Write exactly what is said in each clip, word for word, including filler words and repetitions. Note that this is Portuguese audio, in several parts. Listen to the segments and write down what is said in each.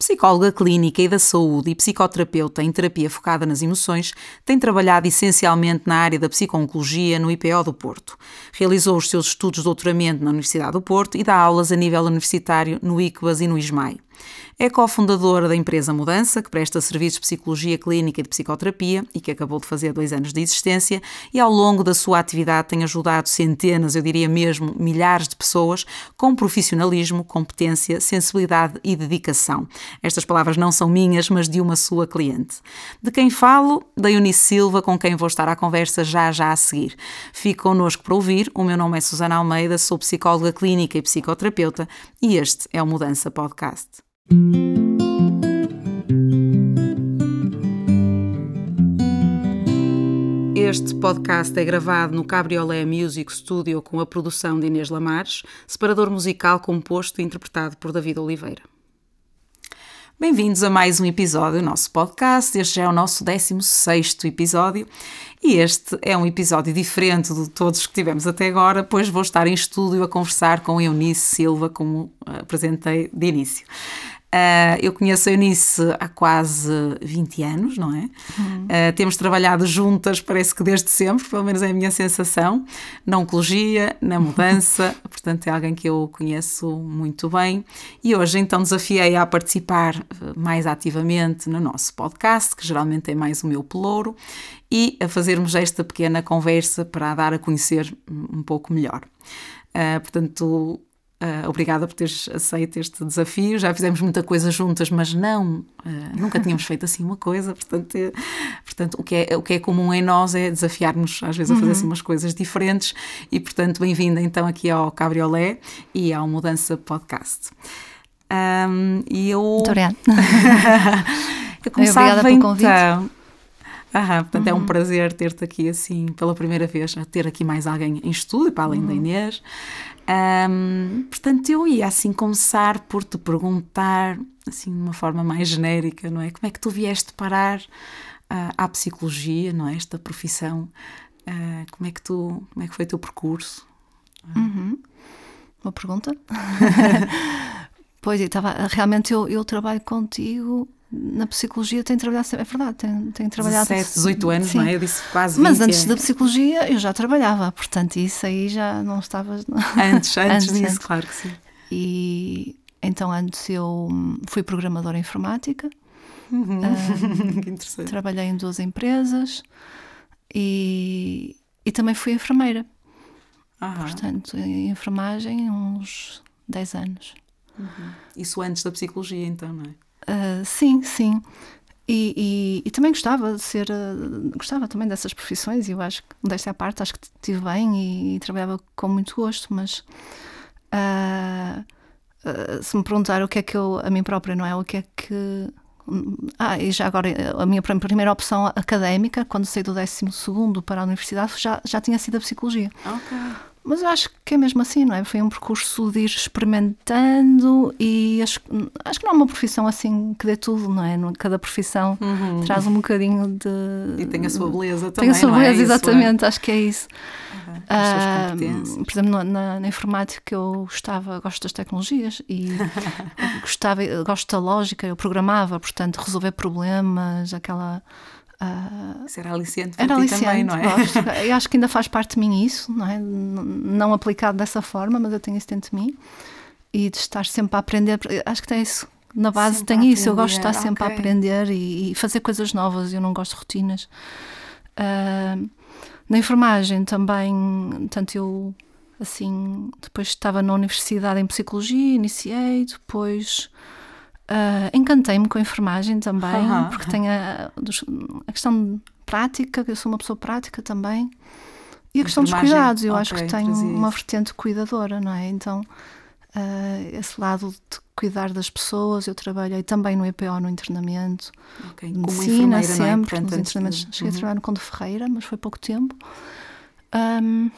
Psicóloga clínica e da saúde e psicoterapeuta em terapia focada nas emoções, tem trabalhado essencialmente na área da psico-oncologia no I P O do Porto. Realizou os seus estudos de doutoramento na Universidade do Porto e dá aulas a nível universitário no I C B A S e no ISMAI. É cofundadora da empresa Mudança, que presta serviços de psicologia clínica e de psicoterapia e que acabou de fazer dois anos de existência, e ao longo da sua atividade tem ajudado centenas, eu diria mesmo milhares de pessoas com profissionalismo, competência, sensibilidade e dedicação. Estas palavras não são minhas, mas de uma sua cliente. De quem falo? Da Eunice Silva, com quem vou estar à conversa já já a seguir. Fique connosco para ouvir. O meu nome é Susana Almeida, sou psicóloga clínica e psicoterapeuta e este é o Mudança Podcast. Este podcast é gravado no Cabriolet Music Studio com a produção de Inês Lamares, separador musical composto e interpretado por David Oliveira. Bem-vindos a mais um episódio do nosso podcast. Este já é o nosso décimo sexto episódio e este é um episódio diferente de todos que tivemos até agora, pois vou estar em estúdio a conversar com Eunice Silva, como apresentei de início. Uh, eu conheço a Eunice há quase vinte anos, não é? Uhum. Uh, temos trabalhado juntas, parece que desde sempre, pelo menos é a minha sensação, na oncologia, na mudança, portanto é alguém que eu conheço muito bem. E hoje então desafiei-a a participar mais ativamente no nosso podcast, que geralmente é mais o meu pelouro, e a fazermos esta pequena conversa para a dar a conhecer um pouco melhor. Uh, portanto... Uh, obrigada por teres aceito este desafio. Já fizemos muita coisa juntas, mas não, uh, nunca tínhamos feito assim uma coisa, portanto, é, portanto o, que é, o que é comum em nós é desafiar-nos às vezes a fazer assim umas coisas diferentes e, portanto, bem-vinda então aqui ao Cabriolet e ao Mudança Podcast. Um, e eu... Muito obrigada. eu obrigada pelo convite. Então... Aham, portanto, uhum. é um prazer ter-te aqui assim pela primeira vez, a ter aqui mais alguém em estúdio, para além uhum. da Inês. Um, portanto, eu ia assim começar por te perguntar, assim de uma forma mais genérica, não é? Como é que tu vieste parar uh, à psicologia, não é? Esta profissão, uh, como é que tu, como é que foi o teu percurso? Uhum. Boa pergunta. Pois, eu tava, realmente eu, eu trabalho contigo... Na psicologia tenho trabalhado sempre, é verdade, tenho, tenho trabalhado... dezassete, dezoito anos, sim. Não é? Eu disse quase mas antes é. da psicologia eu já trabalhava, portanto isso aí já não estavas... Antes, antes, antes disso, antes. Claro que sim. E então antes eu fui programadora informática, uhum. uh, que interessante. Trabalhei em duas empresas e, e também fui enfermeira, ah. portanto em enfermagem uns dez anos. Uhum. Isso antes da psicologia então, não é? Uh, sim, sim. E, e, e também gostava de ser... Uh, gostava também dessas profissões e eu acho que, desta parte, acho que estive bem e, e trabalhava com muito gosto, mas uh, uh, se me perguntar o que é que eu... A mim própria, não é? O que é que... Ah, e já agora, a minha primeira opção académica, quando saí do décimo segundo para a universidade, já, já tinha sido a psicologia. Ok. Mas eu acho que é mesmo assim, não é? Foi um percurso de ir experimentando e acho, acho que não é uma profissão assim que dê tudo, não é? Cada profissão uhum. traz um bocadinho de... E tem a sua beleza também, não é? Tem a sua beleza, é exatamente, isso, é? Acho que é isso. Uhum. As suas ah, competências. Por exemplo, na, na informática eu gostava, gosto das tecnologias e gostava, gosto da lógica, eu programava, portanto, resolver problemas, aquela... Uh, isso era aliciente para ti também, não é? Gosto. Eu acho que ainda faz parte de mim isso, não é? Não aplicado dessa forma, mas eu tenho isso dentro de mim e de estar sempre a aprender, acho que tem isso na base, tem isso, eu gosto de estar sempre okay. a aprender e, e fazer coisas novas, eu não gosto de rotinas. Uh, na enfermagem também, portanto eu assim, depois estava na universidade em psicologia, iniciei, depois... Uh, encantei-me com a enfermagem também, uhum. porque tenho a, a questão de prática, eu sou uma pessoa prática também, e a, a questão dos cuidados, eu okay, acho que tenho uma vertente cuidadora, não é? Então, uh, esse lado de cuidar das pessoas, eu trabalhei também no I P O, no internamento, okay. como medicina sempre, é? Nos internamentos, de... cheguei uhum. a trabalhar no Conde Ferreira, mas foi pouco tempo. Um,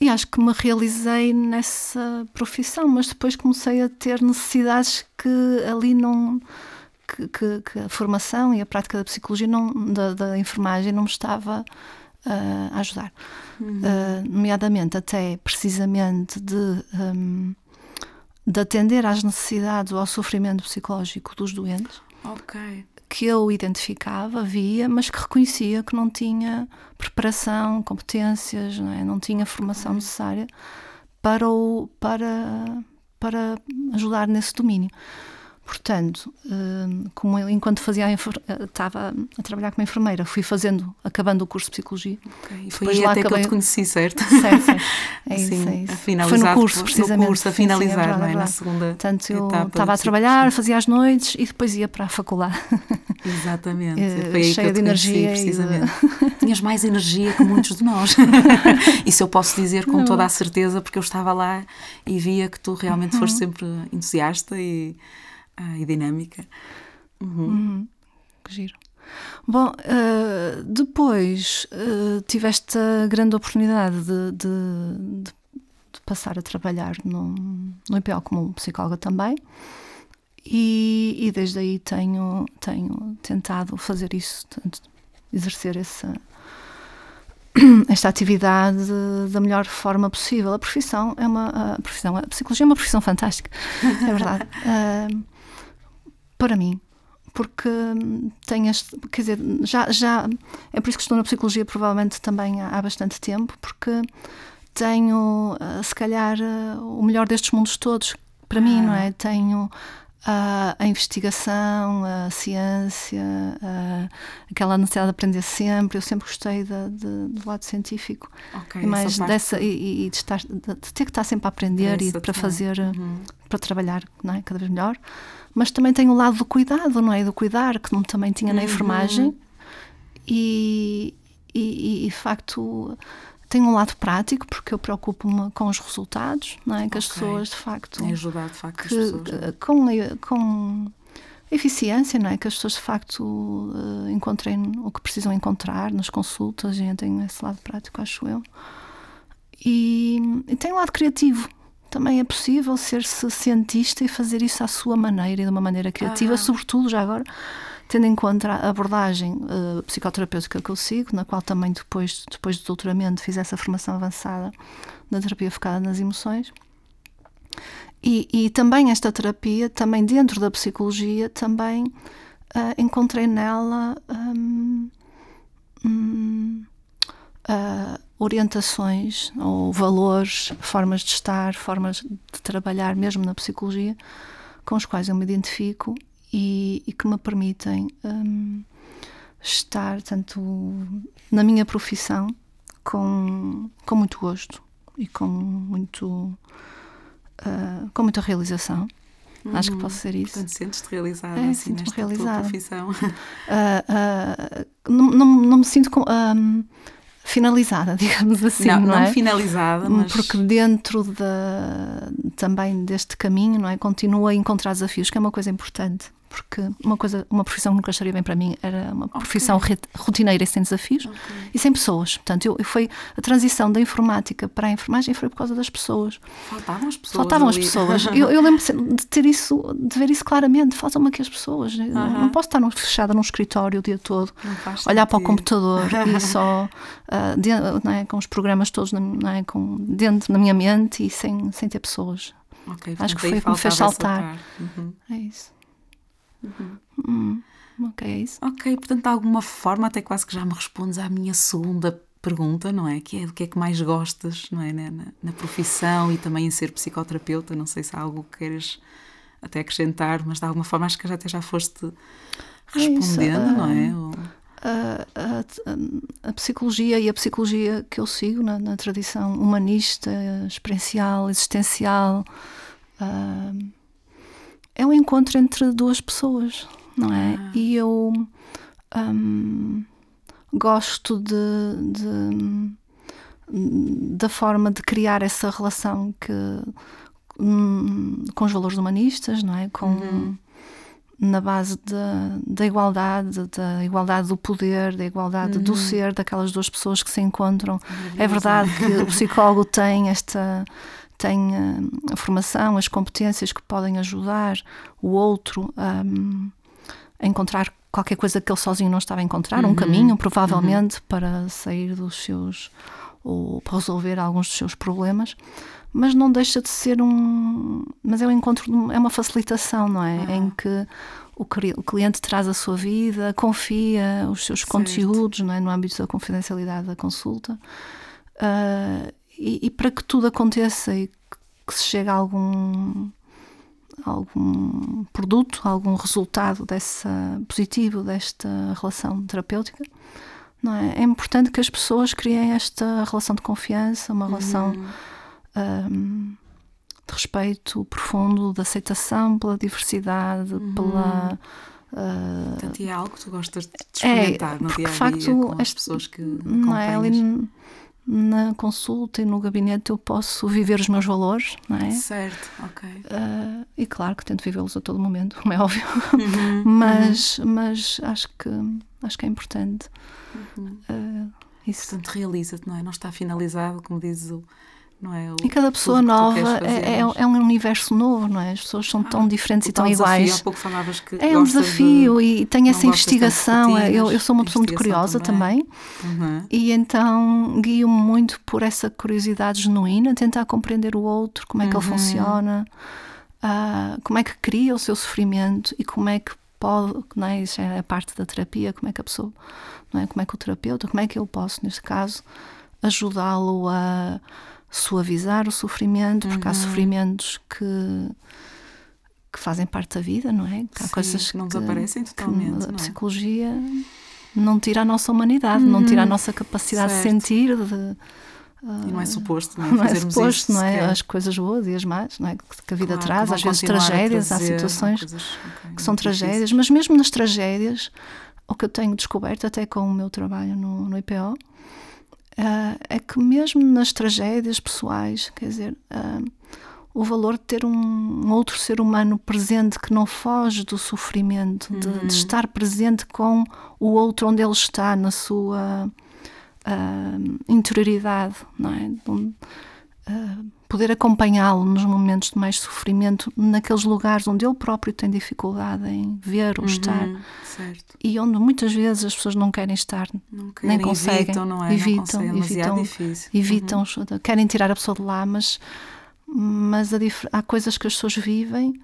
E acho que me realizei nessa profissão, mas depois comecei a ter necessidades que ali não... Que, que, que a formação e a prática da psicologia, não, da, da enfermagem, não me estava uh, a ajudar. Uhum. Uh, nomeadamente até precisamente de um, de atender às necessidades ou ao sofrimento psicológico dos doentes, okay, que eu identificava, via, mas que reconhecia que não tinha preparação, competências, não é? Não tinha formação uhum. necessária para, o, para, para ajudar nesse domínio. Portanto, como eu, enquanto fazia a estava a trabalhar como enfermeira, fui fazendo, acabando o curso de Psicologia. Okay, e foi depois aí lá até acabei... que eu te conheci, certo? Certo, certo. É isso, sim, é isso. Foi no curso, por, precisamente. No curso, a finalizar, sim, sim, é verdade, não é? Na segunda Portanto, eu etapa. Estava a trabalhar, fazia as noites e depois ia para a faculdade. Exatamente. É, foi aí cheia que eu te conheci, de energia, precisamente. E... Tinhas mais energia que muitos de nós. Isso eu posso dizer com não. toda a certeza, porque eu estava lá e via que tu realmente uhum. foste sempre entusiasta e... Ah, e dinâmica. Uhum. Uhum. Que giro. Bom, uh, depois uh, tiveste a grande oportunidade de, de, de, de passar a trabalhar no, no I P O como psicóloga também, e, e desde aí tenho, tenho tentado fazer isso, exercer essa, esta atividade da melhor forma possível. A profissão é uma... A, profissão, a psicologia é uma profissão fantástica, é verdade. Uh, para mim, porque tenho este, quer dizer, já, já é por isso que estou na psicologia provavelmente também há, há bastante tempo, porque tenho se calhar o melhor destes mundos todos para ah. mim, não é? Tenho a, a investigação, a ciência, a, aquela necessidade de aprender sempre. Eu sempre gostei de, de, do lado científico, okay, e mais dessa e, e de, estar, de, de ter que estar sempre a aprender essa e para fazer, uhum. para trabalhar, não é? Cada vez melhor. Mas também tem o lado do cuidado, não é? Do cuidar, que também tinha na enfermagem. Uhum. E, e, e, de facto, tem um lado prático, porque eu preocupo-me com os resultados, não é? Que okay. as pessoas, de facto... Tem ajudado, de facto, que, as pessoas. Que, com, com eficiência, não é? Que as pessoas, de facto, encontrem o que precisam encontrar nas consultas. E eu tenho esse lado prático, acho eu. E, e tem um lado criativo. Também é possível ser-se cientista e fazer isso à sua maneira e de uma maneira criativa, uhum. sobretudo, já agora, tendo em conta a abordagem uh, psicoterapêutica que eu sigo, na qual também depois, depois do doutoramento fiz essa formação avançada na terapia focada nas emoções. E, e também esta terapia, também dentro da psicologia, também uh, encontrei nela um, um, uh, orientações ou valores, formas de estar, formas de trabalhar, mesmo na psicologia, com os quais eu me identifico e, e que me permitem um, estar tanto na minha profissão com, com muito gosto e com, muito, uh, com muita realização. Acho que posso ser isso. Portanto, sentes-te realizada, é, assim, nesta realizada. Tua profissão. Uh, uh, não, não, não me sinto... Com, um, finalizada, digamos assim, não, não é? Não finalizada, mas... Porque dentro da, também deste caminho, não é? Continuo a encontrar desafios, que é uma coisa importante, porque uma, coisa, uma profissão que nunca estaria bem para mim era uma okay. profissão rotineira e sem desafios okay. e sem pessoas. Portanto, eu, eu foi a transição da informática para a enfermagem foi por causa das pessoas. Faltavam as pessoas. Faltavam as pessoas. eu, eu lembro de ter isso, de ver isso claramente. Faltam-me aqui as pessoas. Uh-huh. Não posso estar fechada num escritório o dia todo, olhar para o computador e só uh, de, não é, com os programas todos na, não é, com, dentro da minha mente e sem, sem ter pessoas. Okay, acho que foi o que me fez saltar. Uhum. É isso. Uhum. Hum, ok, é isso. Ok, portanto, de alguma forma, até quase que já me respondes à minha segunda pergunta, não é? Que é do que é que mais gostas, não é? Na, na profissão e também em ser psicoterapeuta. Não sei se há algo que queiras até acrescentar, mas de alguma forma acho que até já foste respondendo, é isso, não é? Ou... A, a, a psicologia e a psicologia que eu sigo na, na tradição humanista, experiencial, existencial. Uh, É um encontro entre duas pessoas, não é? Ah. E eu um, gosto de, de, da forma de criar essa relação que, um, com os valores humanistas, não é? Com, uhum. na base da, da igualdade, da igualdade do poder, da igualdade uhum. do ser, daquelas duas pessoas que se encontram. Maravilha. É verdade que o psicólogo tem esta... tem a formação, as competências que podem ajudar o outro a, a encontrar qualquer coisa que ele sozinho não estava a encontrar, uhum. um caminho, provavelmente, uhum. para sair dos seus, ou para resolver alguns dos seus problemas, mas não deixa de ser um... Mas é um encontro, é uma facilitação, não é? Ah. Em que o cliente traz a sua vida, confia os seus certo. Conteúdos, não é? No âmbito da confidencialidade da consulta. Uh, e, e para que tudo aconteça e que se chegue a algum... algum produto, algum resultado dessa, positivo desta relação terapêutica, não é? É importante que as pessoas criem esta relação de confiança, uma relação uhum. um, de respeito profundo, de aceitação pela diversidade, uhum. pela... Uh, Portanto, é algo que tu gostas de experimentar é, no dia a dia com as pessoas que acompanhas. Não é, na consulta e no gabinete eu posso viver os meus valores, não é? Certo, ok. Uh, e claro que tento vivê-los a todo momento, como é óbvio, uhum, mas, uhum. mas acho que, acho que é importante. Uhum. Uh, isso. Portanto, realiza-te, não é? Não está finalizado, como dizes o... Não é o, e cada pessoa nova é, é, é um universo novo, não é? As pessoas são ah, tão diferentes e tão iguais. Desafio, há pouco falavas que é um desafio de, e tem essa investigação. Eu, eu sou uma pessoa muito curiosa também, também uhum. e então guio-me muito por essa curiosidade genuína, tentar compreender o outro, como é que uhum. ele funciona, uh, como é que cria o seu sofrimento e como é que pode, não é? Isso é a parte da terapia, como é que a pessoa, não é? Como é que o terapeuta, como é que eu posso, neste caso, ajudá-lo a suavizar o sofrimento, porque uhum. há sofrimentos que, que fazem parte da vida, não é? Há Sim, coisas que não desaparecem totalmente. Que a não psicologia é? Não tira a nossa humanidade, uhum. não tira a nossa capacidade certo. De sentir. De, uh, e não é suposto, não é? Não é suposto, não é? As coisas boas e as más, não é? Que a vida claro, traz, às vezes tragédias, há situações coisas, okay, que são tragédias, mas mesmo nas tragédias, o que eu tenho descoberto até com o meu trabalho no, no I P O. Uh, é que mesmo nas tragédias pessoais, quer dizer, uh, o valor de ter um, um outro ser humano presente que não foge do sofrimento, uhum. de, de estar presente com o outro onde ele está, na sua uh, interioridade, não é? Uh, poder acompanhá-lo nos momentos de mais sofrimento, naqueles lugares onde ele próprio tem dificuldade em ver ou uhum, estar certo. E onde muitas vezes as pessoas não querem estar, não querem, nem conseguem, evitam, não é? evitam, não evitam, evitam, evitam uhum. querem tirar a pessoa de lá, mas, mas a dif- há coisas que as pessoas vivem,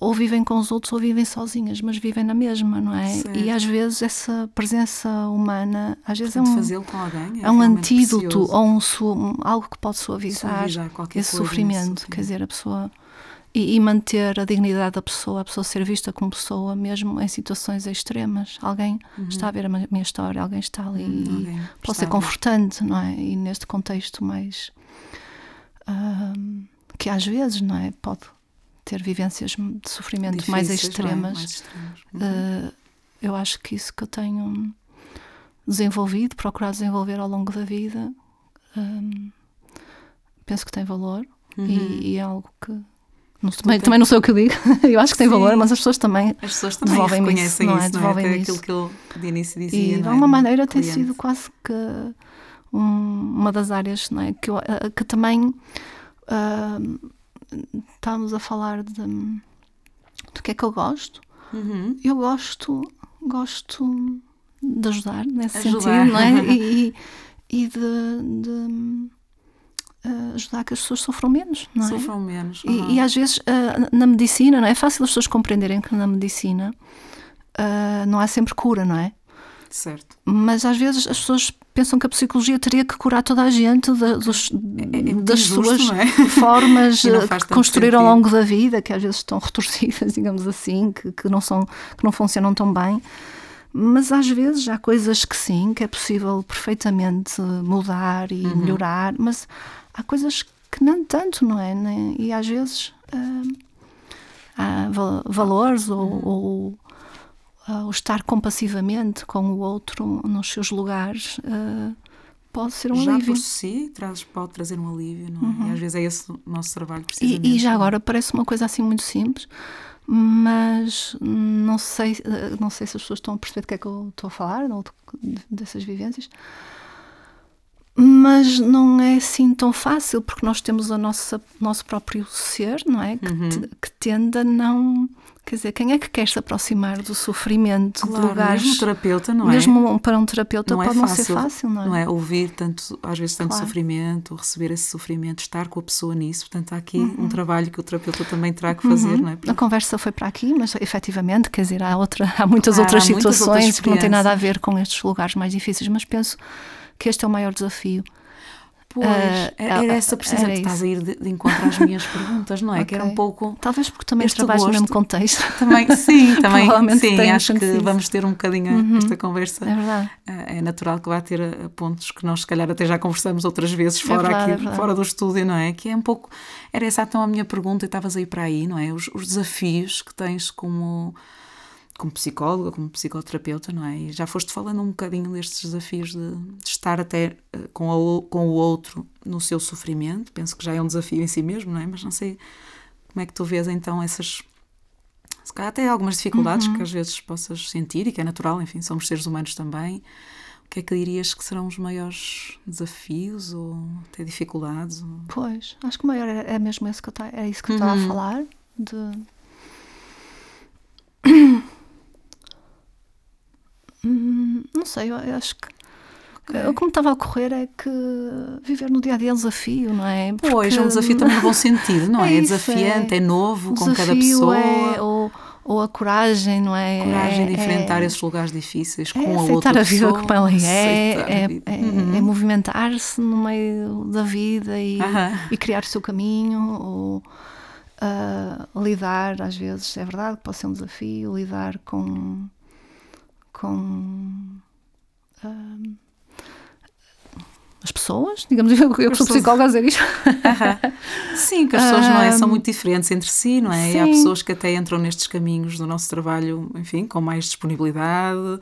ou vivem com os outros ou vivem sozinhas, mas vivem na mesma, não é? Certo. E às vezes essa presença humana, às vezes Portanto, é um, fazê-lo com alguém, é é um antídoto precioso. Ou um, um, algo que pode suavizar, suavizar esse sofrimento, sofrimento, quer dizer, a pessoa e, e manter a dignidade da pessoa, a pessoa ser vista como pessoa mesmo em situações extremas. Alguém uhum. está a ver a minha história, alguém está ali uhum, e pode ser confortante, não é? E neste contexto mais uh, que às vezes, não é? Pode ter vivências de sofrimento difíceis, mais extremas, é? mais extremas. Uhum. Uh, eu acho que isso que eu tenho desenvolvido, procurado desenvolver ao longo da vida, um, penso que tem valor uhum. e, e é algo que não, também, também não sei o que eu digo, eu acho que tem Sim. valor, mas as pessoas também, as pessoas também devolvem isso, não é? Isso, não é? Até aquilo que eu de início dizia, e de alguma é? maneira tem sido quase que um, uma das áreas, não é? que, eu, que também uh, estávamos a falar de, do que é que eu gosto. Uhum. Eu gosto, gosto de ajudar nesse ajudar. sentido, não é? E, e de, de ajudar que as pessoas sofram menos, não é? Sofram menos. Uhum. E, e às vezes na medicina, não é? É fácil as pessoas compreenderem que na medicina não há sempre cura, não é? Certo. Mas às vezes as pessoas pensam que a psicologia teria que curar toda a gente da, dos, é, é das injusto, suas é? formas que construíram ao longo da vida, que às vezes estão retorcidas, digamos assim, que, que, não são, que não funcionam tão bem. Mas às vezes há coisas que sim, que é possível perfeitamente mudar e uhum. melhorar, mas há coisas que não tanto, não é? E às vezes uh, há val- valores uhum. ou... ou Uh, o estar compassivamente com o outro nos seus lugares uh, pode ser um já alívio. Já por si traz, pode trazer um alívio, não é? Uhum. E às vezes é esse o nosso trabalho, precisamente. E, e já agora parece uma coisa assim muito simples, mas não sei, não sei se as pessoas estão a perceber do que é que eu estou a falar, não, dessas vivências. Mas não é assim tão fácil, porque nós temos o nosso próprio ser, não é? Que, uhum. te, que tende a não Quer dizer, quem é que quer se aproximar do sofrimento, claro, de lugares... Mesmo um terapeuta, não é? Mesmo para um terapeuta não pode é fácil, não ser fácil, não é? Não é ouvir tanto, às vezes tanto claro. sofrimento, receber esse sofrimento, estar com a pessoa nisso. Portanto, há aqui uhum. um trabalho que o terapeuta também terá que fazer, uhum. não é? Porque... A conversa foi para aqui, mas efetivamente, quer dizer, há, outra, há muitas claro, outras há muitas situações outras que não têm nada a ver com estes lugares mais difíceis, mas penso que este é o maior desafio. Pois, era essa precisamente que estás a ir de, de encontro às minhas perguntas, não é? Okay. Que era um pouco... Talvez porque também trabalhas gosto. no mesmo contexto. Também, sim, também, sim, acho que isso. vamos ter um bocadinho uhum. esta conversa. É verdade. É natural que vá ter pontos que nós, se calhar, até já conversamos outras vezes fora, é verdade, aqui, é fora do estúdio, não é? Que é um pouco... Era essa então a minha pergunta, e estavas aí para aí, não é? Os, os desafios que tens como... como psicóloga, como psicoterapeuta, não é? E já foste falando um bocadinho destes desafios de, de estar até uh, com, a, com o outro no seu sofrimento. Penso que já é um desafio em si mesmo, não é? Mas não sei como é que tu vês então essas... Se calhar até algumas dificuldades uhum. que às vezes possas sentir e que é natural, enfim, somos seres humanos também. O que é que dirias que serão os maiores desafios ou até dificuldades? Ou... Pois, acho que o maior é mesmo isso que eu tá, é isso que eu estava uhum. a falar, de... Não sei, eu acho que okay. como estava a ocorrer é que viver no dia a dia é um desafio, não é? Porque... Pois, é um desafio também no bom sentido, não é? É, isso, é desafiante, é, é novo o com cada pessoa. É, ou, ou a coragem, não é? A coragem é, de enfrentar é, esses lugares difíceis com é a outra pessoa. Aceitar a vida como ela é, é, é, uhum. é movimentar-se no meio da vida e, uhum. e criar o seu caminho, ou... Uh, lidar, às vezes, é verdade que pode ser um desafio, lidar com, com uh, as pessoas, digamos, eu que sou psicóloga a dizer isto. Uh-huh. Sim, que as pessoas uh, não é, são muito diferentes entre si, não é? Sim. E há pessoas que até entram nestes caminhos do nosso trabalho, enfim, com mais disponibilidade...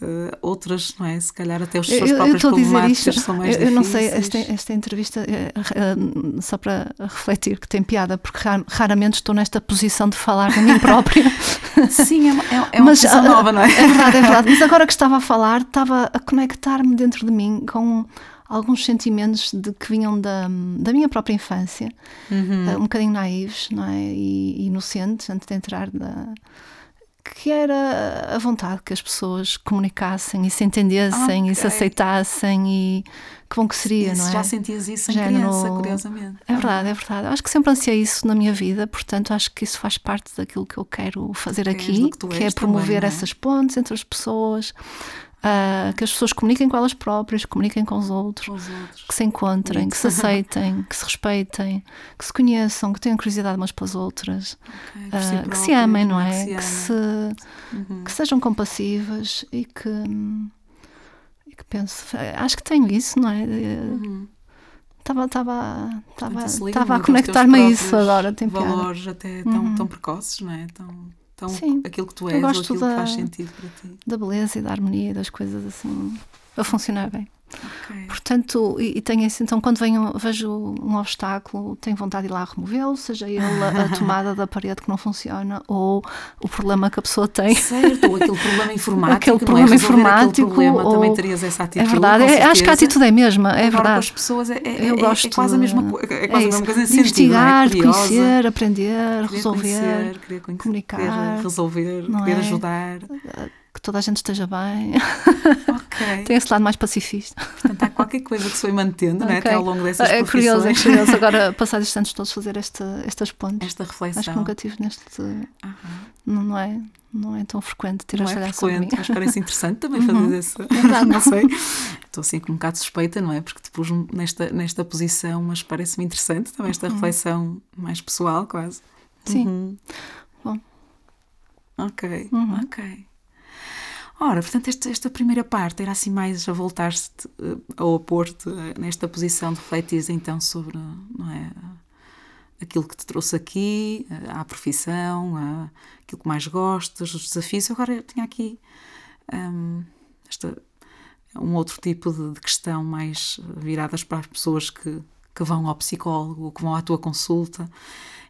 Uh, outras, não é? Se calhar até as suas eu, próprias eu problemáticas são mais eu, eu difíceis. Eu não sei, esta, esta entrevista, uh, uh, só para refletir que tem piada, porque rar, raramente estou nesta posição de falar de mim própria. Sim, é, é, é uma coisa uh, nova, não é? É verdade, é verdade. Mas agora que estava a falar, estava a conectar-me dentro de mim com alguns sentimentos de, que vinham da, da minha própria infância, uhum. uh, um bocadinho naives, não é? E, e inocentes, antes de entrar na... que era a vontade que as pessoas comunicassem e se entendessem, okay. e se aceitassem, e que bom que seria, isso, não é? Já sentias isso em Género... criança, curiosamente. É verdade, é verdade. Acho que sempre ansiei isso na minha vida, portanto acho que isso faz parte daquilo que eu quero fazer que aqui, que, que é promover também, é? essas pontes entre as pessoas, uh, que as pessoas comuniquem com elas próprias, comuniquem com os outros, com os outros. que se encontrem, Muito. que se aceitem, que se respeitem, que se conheçam, que tenham curiosidade umas pelas outras, okay, uh, que, se próprias, que se amem, não é? Que, se amem. Que, se, uhum. que sejam compassivas e que... que penso, acho que tenho isso, não é? Estava uhum. então, a conectar-me a isso agora. Tem valores piada. até tão, uhum. tão precoces, não é? Tão, tão Sim, aquilo que tu és, ou aquilo da, que faz sentido para ti. Da beleza e da harmonia e das coisas assim a funcionar bem. Okay. Portanto, e, e tenho assim, então quando venho, vejo um obstáculo, tenho vontade de ir lá removê-lo, seja ele a tomada da parede que não funciona ou o problema que a pessoa tem. Certo, ou aquele problema informático. aquele problema é informático. Aquele problema, ou... Também terias essa atitude. É verdade, é, acho que a atitude é a mesma. É verdade. Com as pessoas é, é, Eu é, gosto é quase a mesma, é quase é a mesma coisa. Nesse investigar, sentido, é? conhecer, aprender, resolver, conhecer, querer conhecer, comunicar, querer resolver, é? querer ajudar. Que toda a gente esteja bem. Okay. Tem esse lado mais pacifista. Portanto, há qualquer coisa que se foi mantendo, okay. não é? Até ao longo dessas é profissões. É curioso, é curioso agora, passar estes anos todos, fazer este, estas pontes. Esta reflexão. Acho que nunca tive neste... Uhum. Não, não é... Não é tão frequente ter as olhadas sobre mim. Mas parece interessante também fazer uhum. isso. Não sei. Estou assim com um bocado suspeita, não é? Porque te pus nesta, nesta posição, mas parece-me interessante também esta uhum. reflexão mais pessoal, quase. Sim. Uhum. Bom. Ok, uhum. ok. Ora, portanto, esta, esta primeira parte era assim mais a voltar-se-te, ou a pôr-te nesta posição de refletir então sobre, não é, aquilo que te trouxe aqui, a profissão, a, aquilo que mais gostas, os desafios. Agora eu tinha aqui um, esta, um outro tipo de, de questão mais viradas para as pessoas que, que vão ao psicólogo, que vão à tua consulta,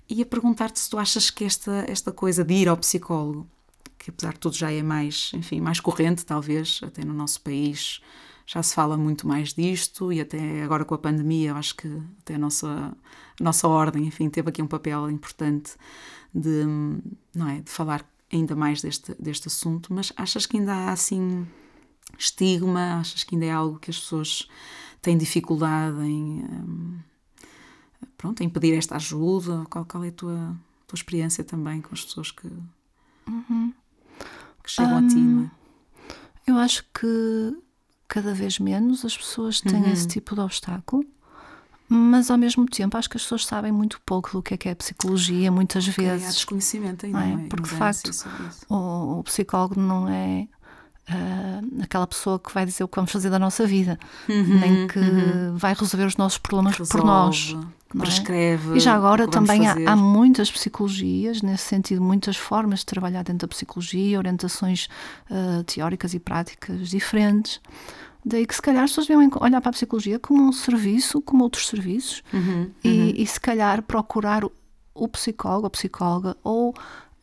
e a perguntar-te se tu achas que esta, esta coisa de ir ao psicólogo, que apesar de tudo já é mais, enfim, mais corrente, talvez, até no nosso país, já se fala muito mais disto e até agora com a pandemia, eu acho que até a nossa, a nossa ordem, enfim, teve aqui um papel importante de, não é, de falar ainda mais deste, deste assunto. Mas achas que ainda há assim estigma? Achas que ainda é algo que as pessoas têm dificuldade em, pronto, em pedir esta ajuda? Qual, qual é a tua, tua experiência também com as pessoas que, uhum. que chegam um, a ti, não é? Eu acho que cada vez menos as pessoas têm uhum. esse tipo de obstáculo, mas ao mesmo tempo acho que as pessoas sabem muito pouco do que é que é psicologia, muitas okay, vezes. Há desconhecimento ainda, não é? Porque de facto o, o psicólogo não é Uh, aquela pessoa que vai dizer o que vamos fazer da nossa vida, uhum, nem que uhum. vai resolver os nossos problemas Resolve, por nós, não é? Prescreve. E já agora também há, há muitas psicologias, nesse sentido, muitas formas de trabalhar dentro da psicologia, orientações uh, teóricas e práticas diferentes. Daí que se calhar as pessoas devem olhar para a psicologia como um serviço, como outros serviços, uhum, e, uhum. e se calhar procurar o, o psicólogo, a psicóloga ou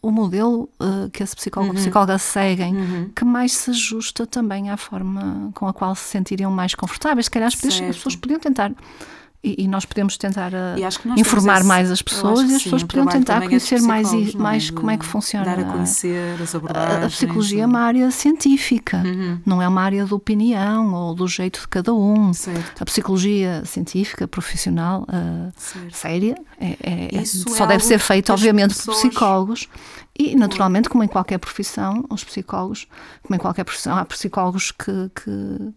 o modelo uh, que esse psicólogo uhum. ou psicóloga seguem, uhum. que mais se ajusta também à forma com a qual se sentiriam mais confortáveis. Se calhar as pessoas, as pessoas podiam tentar, e, e nós podemos tentar uh, informar esse, mais as pessoas, e as pessoas sim, podiam tentar conhecer mais, e, mais de, como é que funciona dar a, conhecer, as abordagens, a, a psicologia. É uma área científica, uhum. não é uma área de opinião ou do jeito de cada um. Certo. A psicologia científica, profissional, uh, séria, é, é, só é deve ser feita, obviamente, por psicólogos. E, naturalmente, como em qualquer profissão, os psicólogos, como em qualquer profissão, há psicólogos que, que,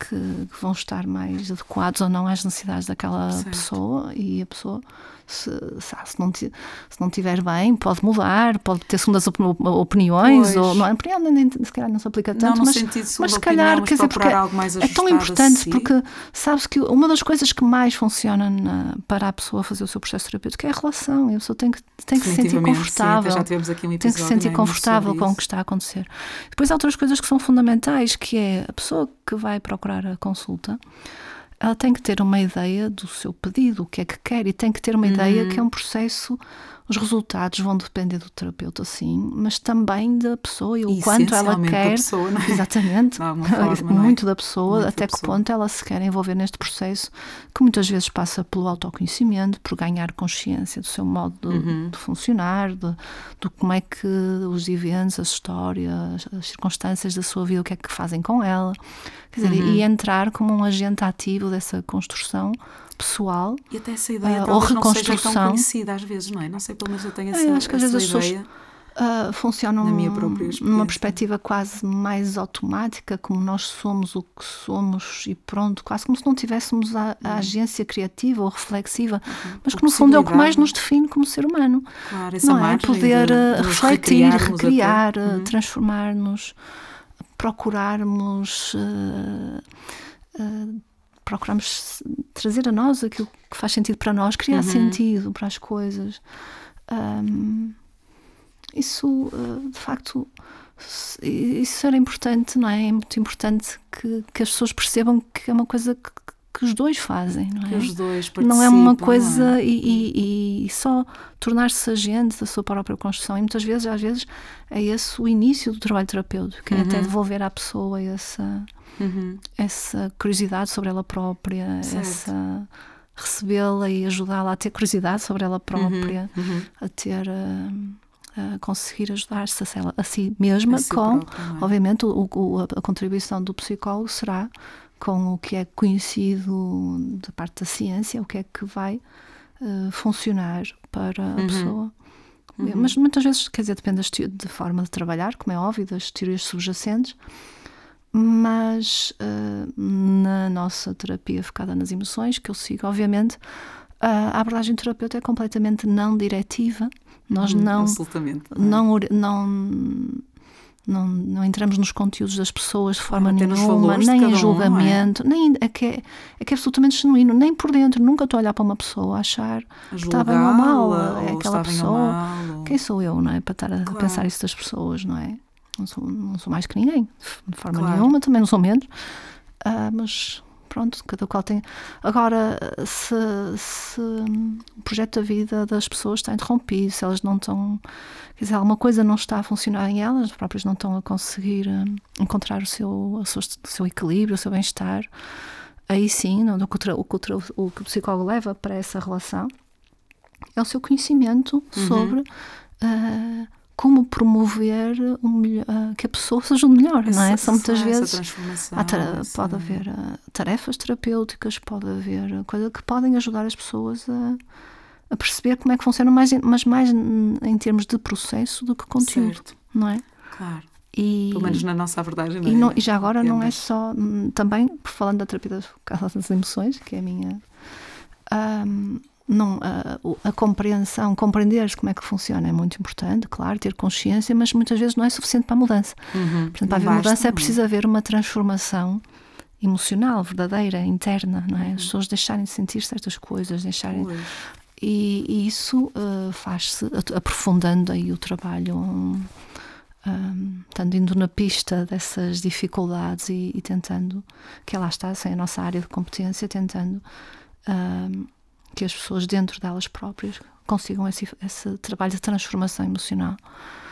que, que vão estar mais adequados ou não às necessidades daquela certo. pessoa, e a pessoa, se, se, não, se não tiver bem, pode mudar, pode ter segundas opiniões, pois. ou não, opinião nem, se calhar não se aplica tanto, não, mas, mas se calhar, opinião, quer dizer, porque algo mais é tão importante, si. porque sabes que uma das coisas que mais funciona na, para a pessoa fazer o seu processo terapêutico é a relação, e a pessoa tem que, tem que se sentir confortável, sim, já tivemos aqui um episódio, tem que se sentir né, confortável com o que está a acontecer. Depois há outras coisas que são fundamentais, que é a pessoa que vai procurar a consulta, ela tem que ter uma ideia do seu pedido, o que é que quer, e tem que ter uma uhum. ideia que é um processo, os resultados vão depender do terapeuta, sim, mas também da pessoa e o quanto ela quer. Da pessoa, não é? Exatamente. Não, forma, muito não é? da pessoa, muito até da que pessoa. ponto ela se quer envolver neste processo, que muitas vezes passa pelo autoconhecimento, por ganhar consciência do seu modo de, uhum. de funcionar, de, de como é que os eventos, as histórias, as circunstâncias da sua vida, o que é que fazem com ela. Quer dizer, uhum. e entrar como um agente ativo dessa construção pessoal, e até essa ideia uh, ou reconstrução. Não seja tão conhecida às vezes, não é? Não sei, pelo menos eu tenho essa, eu acho que às vezes as pessoas uh, funcionam numa perspectiva quase mais automática, como nós somos o que somos e pronto, quase como se não tivéssemos a, a agência criativa ou reflexiva, uhum. mas que no fundo é o que mais nos define como ser humano. Claro, essa não é? Poder de, de refletir, recriar, uhum. transformar-nos, procurarmos... Uh, uh, procuramos trazer a nós aquilo que faz sentido para nós, criar uhum. sentido para as coisas. Um, isso, uh, de facto, isso era importante, não é? É muito importante que, que as pessoas percebam que é uma coisa que, que os dois fazem, não é? Que os dois participam. Não é uma coisa não é? E, e, e só tornar-se agente da sua própria construção. E muitas vezes, às vezes, é esse o início do trabalho terapêutico, uhum. é até devolver à pessoa essa... Uhum. essa curiosidade sobre ela própria, certo. essa recebê-la e ajudá-la a ter curiosidade sobre ela própria, uhum. Uhum. a ter a, a conseguir ajudar-se a, ela, a si mesma, a si com própria, obviamente o, o, a contribuição do psicólogo será com o que é conhecido da parte da ciência, o que é que vai uh, funcionar para uhum. a pessoa. Uhum. Mas muitas vezes, quer dizer, depende da forma de trabalhar, como é óbvio, das teorias subjacentes. Mas uh, na nossa terapia focada nas emoções, que eu sigo, obviamente, uh, a abordagem terapêutica é completamente não diretiva. Nós hum, não, não, não, não, não entramos nos conteúdos das pessoas de forma Até nenhuma, nem em um, julgamento, é? nem é que é, é que é absolutamente genuíno, nem por dentro. Nunca estou a olhar para uma pessoa a achar a que está bem ou mal, é aquela pessoa. Mal, ou... Quem sou eu, não é? Para estar a claro. pensar isso das pessoas, não é? Não sou, não sou mais que ninguém, de forma claro. nenhuma, também não sou menos, uh, mas pronto, cada qual tem. Agora, se, se o projeto da vida das pessoas está interrompido, se elas não estão, quer dizer, alguma coisa não está a funcionar em elas, próprias não estão a conseguir encontrar o seu, o seu, o seu equilíbrio, o seu bem-estar, aí sim, não, o, que o, o, o que o psicólogo leva para essa relação é o seu conhecimento uhum. sobre uh, como promover um melhor, uh, que a pessoa seja o melhor, essa, não é? São muitas vezes tra- pode haver uh, tarefas terapêuticas, pode haver coisas que podem ajudar as pessoas a, a perceber como é que funciona, mais, mas mais em termos de processo do que conteúdo, certo. Não é? Claro. E, pelo menos na nossa abordagem. E, não, e já agora não é só, também, por falando da terapia das emoções, que é a minha... Um, Não, a, a compreensão, compreender como é que funciona é muito importante, claro, ter consciência, mas muitas vezes não é suficiente para a mudança. Uhum, Portanto, para haver mudança também. É preciso haver uma transformação emocional, verdadeira, interna, não é? Uhum. As pessoas deixarem de sentir certas coisas, deixarem... E, e isso uh, faz-se aprofundando aí o trabalho, um, um, estando indo na pista dessas dificuldades e, e tentando, que lá está, sem assim, a nossa área de competência, tentando... Um, que as pessoas dentro delas próprias consigam esse, esse trabalho de transformação emocional.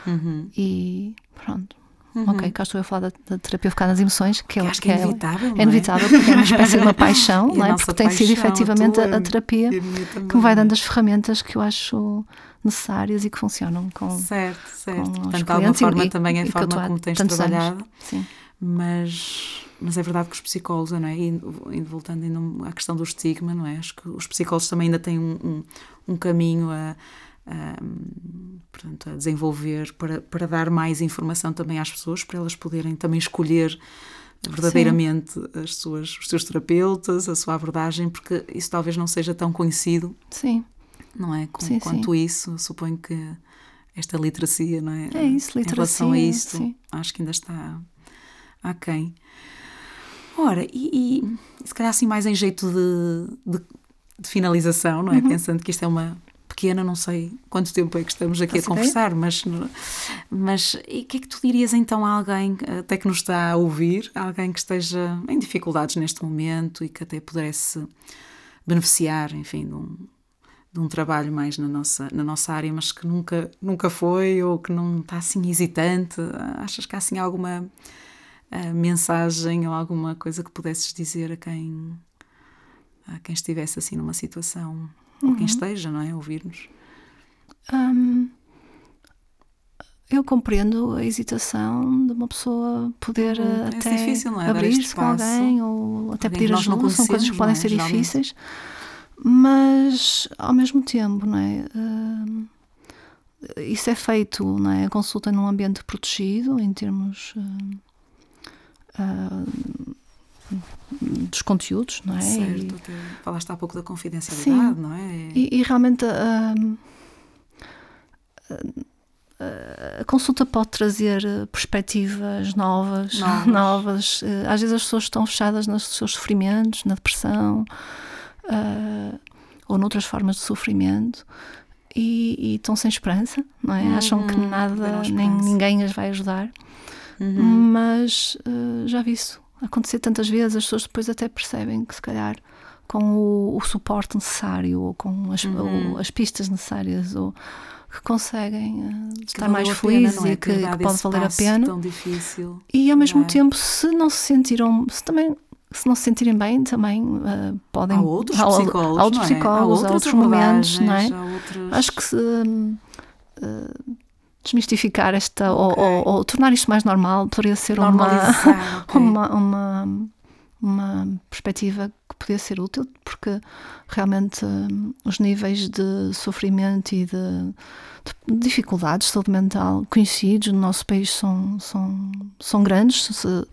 Uhum. E pronto. Uhum. Ok, cá estou eu a falar da, da terapia focada nas emoções, que, que, é, acho que é inevitável, é, é? é inevitável, porque é uma espécie de uma paixão, não é? Porque tem sido efetivamente a, a terapia que me vai dando as ferramentas que eu acho necessárias e que funcionam com, certo, certo. Com portanto, os clientes. De alguma forma e, também é a forma como tens trabalhado. Anos. Sim. Mas, mas é verdade que os psicólogos, não é? E, e voltando ainda à questão do estigma, não é? Acho que os psicólogos também ainda têm um, um, um caminho a, a, portanto, a desenvolver para, para dar mais informação também às pessoas, para elas poderem também escolher verdadeiramente as suas, os seus terapeutas, a sua abordagem, porque isso talvez não seja tão conhecido, sim. não é? Com, sim, quanto sim. isso, suponho que esta literacia, não é? É isso, literacia. Em relação a isto, sim. acho que ainda está... Ok. Ora, e, e se calhar assim mais em jeito de, de, de finalização, não é? Uhum. Pensando que isto é uma pequena, não sei quanto tempo é que estamos aqui Posso a conversar, ver? mas mas e o que é que tu dirias então a alguém até que nos está a ouvir, a alguém que esteja em dificuldades neste momento e que até pudesse beneficiar, enfim, de um, de um trabalho mais na nossa, na nossa área, mas que nunca, nunca foi ou que não está assim hesitante? Achas que há assim alguma... mensagem ou alguma coisa que pudesses dizer a quem, a quem estivesse assim numa situação, uhum. ou quem esteja, não é? Ouvir-nos. Um, eu compreendo a hesitação de uma pessoa poder hum, até é difícil, não é? Abrir-se com alguém ou até alguém pedir ajuda, são coisas que podem é? ser difíceis, mas ao mesmo tempo, não é? Um, isso é feito, não é? A consulta num ambiente protegido, em termos... Um, Uh, dos conteúdos, não é? Certo, e, falaste há pouco da confidencialidade, sim, não é? E, e realmente uh, uh, a consulta pode trazer perspectivas novas, novas. novas. Às vezes as pessoas estão fechadas nos seus sofrimentos, na depressão uh, ou noutras formas de sofrimento. E, e estão sem esperança, não é? Hum, Acham que nada, nem ninguém as vai ajudar. Uhum. Mas uh, já vi isso acontecer tantas vezes, as pessoas depois até percebem que se calhar com o, o suporte necessário ou com as, uhum. ou as pistas necessárias ou que conseguem uh, que estar mais felizes e é? que, que, que pode valer a pena tão difícil, e ao mesmo é? tempo se não se sentiram, se também se não se sentirem bem, também uh, podem... Há outros há, psicólogos, há outros, psicólogos, há há outros momentos, não é? Outros... Acho que se... Um, uh, desmistificar esta, okay. ou, ou, ou tornar isto mais normal, poderia ser uma, okay. uma, uma, uma perspectiva que podia ser útil, porque realmente um, os níveis de sofrimento e de, de dificuldades de saúde mental conhecidos no nosso país são, são, são grandes, se, uhum.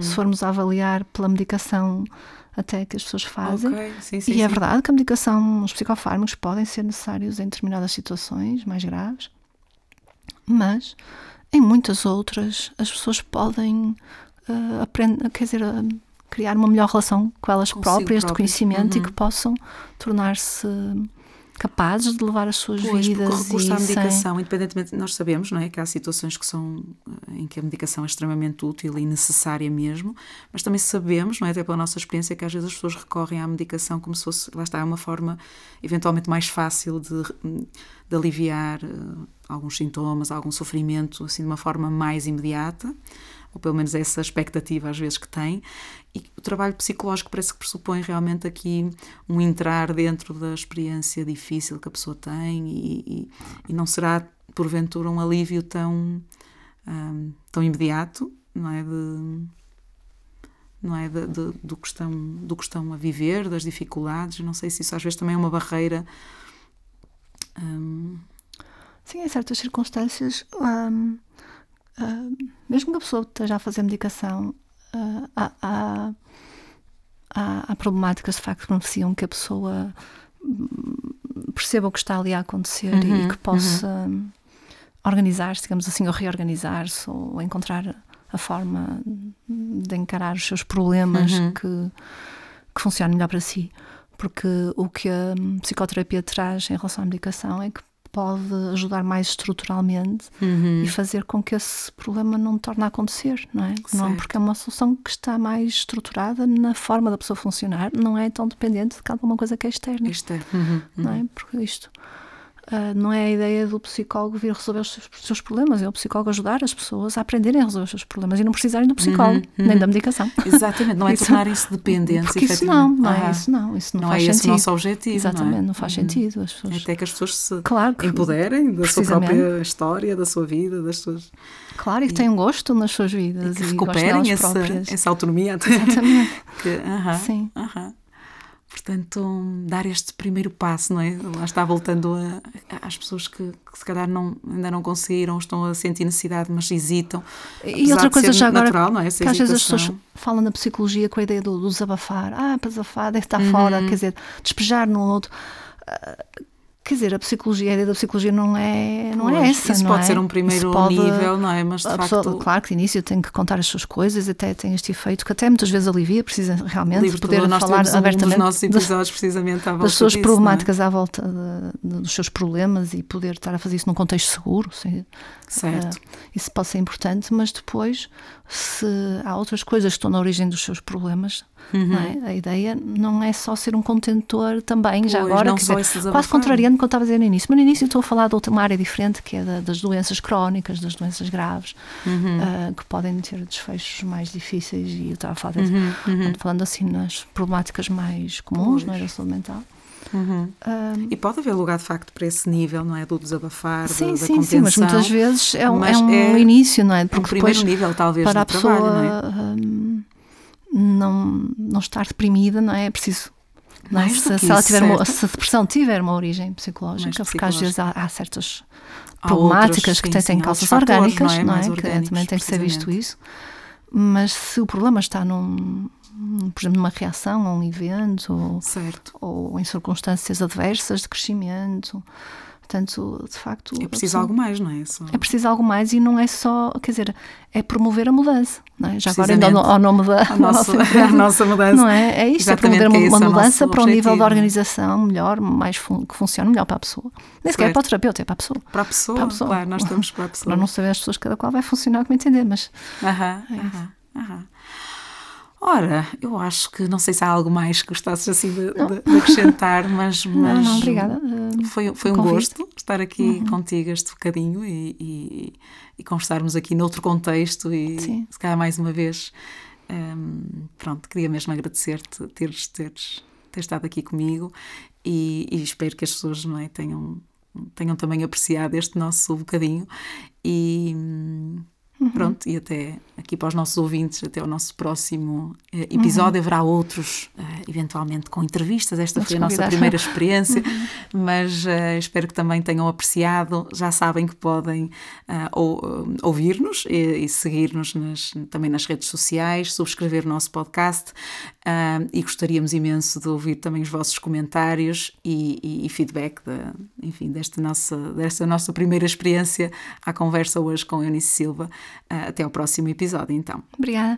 se formos a avaliar pela medicação até que as pessoas fazem, okay. sim, sim, e sim. é verdade que a medicação, os psicofármacos podem ser necessários em determinadas situações mais graves, mas em muitas outras as pessoas podem uh, aprender, quer dizer, uh, criar uma melhor relação com elas Consigo próprias, próprias, de conhecimento uhum. e que possam tornar-se capazes de levar as suas pois, vidas. Pois, recurso à medicação, sem... independentemente, nós sabemos, não é, que há situações que são, em que a medicação é extremamente útil e necessária mesmo, mas também sabemos, não é, até pela nossa experiência, que às vezes as pessoas recorrem à medicação como se fosse, lá está, uma forma eventualmente mais fácil de, de aliviar uh, alguns sintomas, algum sofrimento, assim, de uma forma mais imediata, ou pelo menos essa expectativa às vezes que tem, e o trabalho psicológico parece que pressupõe realmente aqui um entrar dentro da experiência difícil que a pessoa tem e, e, e não será, porventura, um alívio tão, um, tão imediato, não é, de, não é de, de, do, que estão, do que estão a viver, das dificuldades. Não sei se isso às vezes também é uma barreira... Um... Sim, em certas circunstâncias... Um... Uh, mesmo que a pessoa esteja a fazer medicação, uh, há, há, há problemáticas de facto que beneficiam que a pessoa perceba o que está ali a acontecer, uhum, e que possa, uhum, organizar-se, digamos assim, ou reorganizar-se, ou encontrar a forma de encarar os seus problemas, uhum, que, que funcione melhor para si. Porque o que a psicoterapia traz em relação à medicação é que pode ajudar mais estruturalmente, uhum, e fazer com que esse problema não torne a acontecer, não é? Não, porque é uma solução que está mais estruturada na forma da pessoa funcionar, não é tão dependente de cada uma coisa que é externa. Externa. Uhum. Não é? Porque isto uh, não é a ideia do psicólogo vir resolver os seus, os seus problemas, é o psicólogo ajudar as pessoas a aprenderem a resolver os seus problemas e não precisarem do psicólogo, uhum, nem da medicação. Exatamente, não é isso, tornarem-se dependentes. Porque isso não, não é, ah, isso não, isso não, não faz é sentido. Não é esse o nosso objetivo. Exatamente, não, é? Não faz sentido. As pessoas... Até que as pessoas se, claro, empoderem da sua própria história, da sua vida, das suas... Claro, e que tenham gosto nas suas vidas. E que recuperem e essa, essa autonomia. Exatamente. Que, uh-huh, sim. Uh-huh. Portanto, dar este primeiro passo, não é? Lá está, voltando a, às pessoas que, que se calhar não, ainda não conseguiram, estão a sentir necessidade, mas hesitam. E outra coisa já agora, natural, não é? Essa que às vezes as pessoas falam na psicologia com a ideia do, do desabafar. Ah, para desabafar, deve estar, uhum, fora, quer dizer, despejar no outro. Uh, Quer dizer, a psicologia, a ideia da psicologia não é, não é essa, isso não pode é? ser um primeiro pode, nível, não é? Mas de facto... Pessoa, claro que de início tem que contar as suas coisas, até tem este efeito que até muitas vezes alivia, precisa realmente de poder nós falar um abertamente dos nossos episódios, precisamente à volta das suas disso, problemáticas, é? À volta de, de, dos seus problemas e poder estar a fazer isso num contexto seguro. Assim, certo. Uh, isso pode ser importante, mas depois, se há outras coisas que estão na origem dos seus problemas, uhum, não é? A ideia não é só ser um contentor também, pois, já agora, que dizer, quase contrariando que eu estava a dizer no início, mas no início eu estou a falar de outra área diferente, que é da, das doenças crónicas, das doenças graves, uhum, uh, que podem ter desfechos mais difíceis, e eu estava a falar de, uhum, uhum, falando assim nas problemáticas mais comuns, não é, da saúde mental. Uhum. Um, e pode haver lugar de facto para esse nível, não é, do desabafar, sim, da, sim, da contenção. Sim, mas muitas vezes é um, é um é início, não é? Porque um primeiro nível talvez para a pessoa trabalho, não, é? um, não, não estar deprimida, não é? É preciso. Não, se, se, isso, ela tiver uma, se a depressão tiver uma origem psicológica, porque às vezes há, há certas há problemáticas outros, que têm, sim, têm causas orgânicas, não é? Não é? Que também tem que ser visto isso. Mas se o problema está num, por exemplo, numa reação a um evento, ou, ou em circunstâncias adversas de crescimento, portanto, de facto... É preciso pessoa, algo mais, não é? Só... É preciso algo mais, e não é só, quer dizer, é promover a mudança, não é? Já agora ainda ao, ao nome da a nossa, nossa, a nossa mudança. Não é? É isto, exatamente, é promover é uma, uma mudança para um nível de organização melhor, mais fun- que funcione melhor para a pessoa. Nem sequer é para o terapeuta, é para a pessoa. Para a pessoa, para a pessoa. Claro, nós estamos para a pessoa. Para não saber as pessoas, cada qual vai funcionar como entender, mas... Aham, é aham, aham. Ora, eu acho que, não sei se há algo mais que gostasses assim de, de, de acrescentar, mas, mas não, não, obrigada. foi, foi um Convite. Gosto estar aqui, uhum, contigo este bocadinho e, e, e conversarmos aqui noutro contexto e, sim, se calhar mais uma vez, um, pronto, queria mesmo agradecer-te teres, teres, teres estado aqui comigo e, e espero que as pessoas, não é, tenham, tenham também apreciado este nosso bocadinho e... Uhum. Pronto, e até aqui para os nossos ouvintes, até o nosso próximo uh, episódio, uhum, haverá outros, uh, eventualmente com entrevistas, esta Vamos foi a nossa convidar. primeira experiência, uhum, mas uh, espero que também tenham apreciado, já sabem que podem uh, ou, uh, ouvir-nos e, e seguir-nos nas, também nas redes sociais, subscrever o nosso podcast, uh, e gostaríamos imenso de ouvir também os vossos comentários e, e, e feedback, de, enfim, desta nossa, desta nossa primeira experiência à conversa hoje com Eunice Silva. Até ao próximo episódio, então. Obrigada.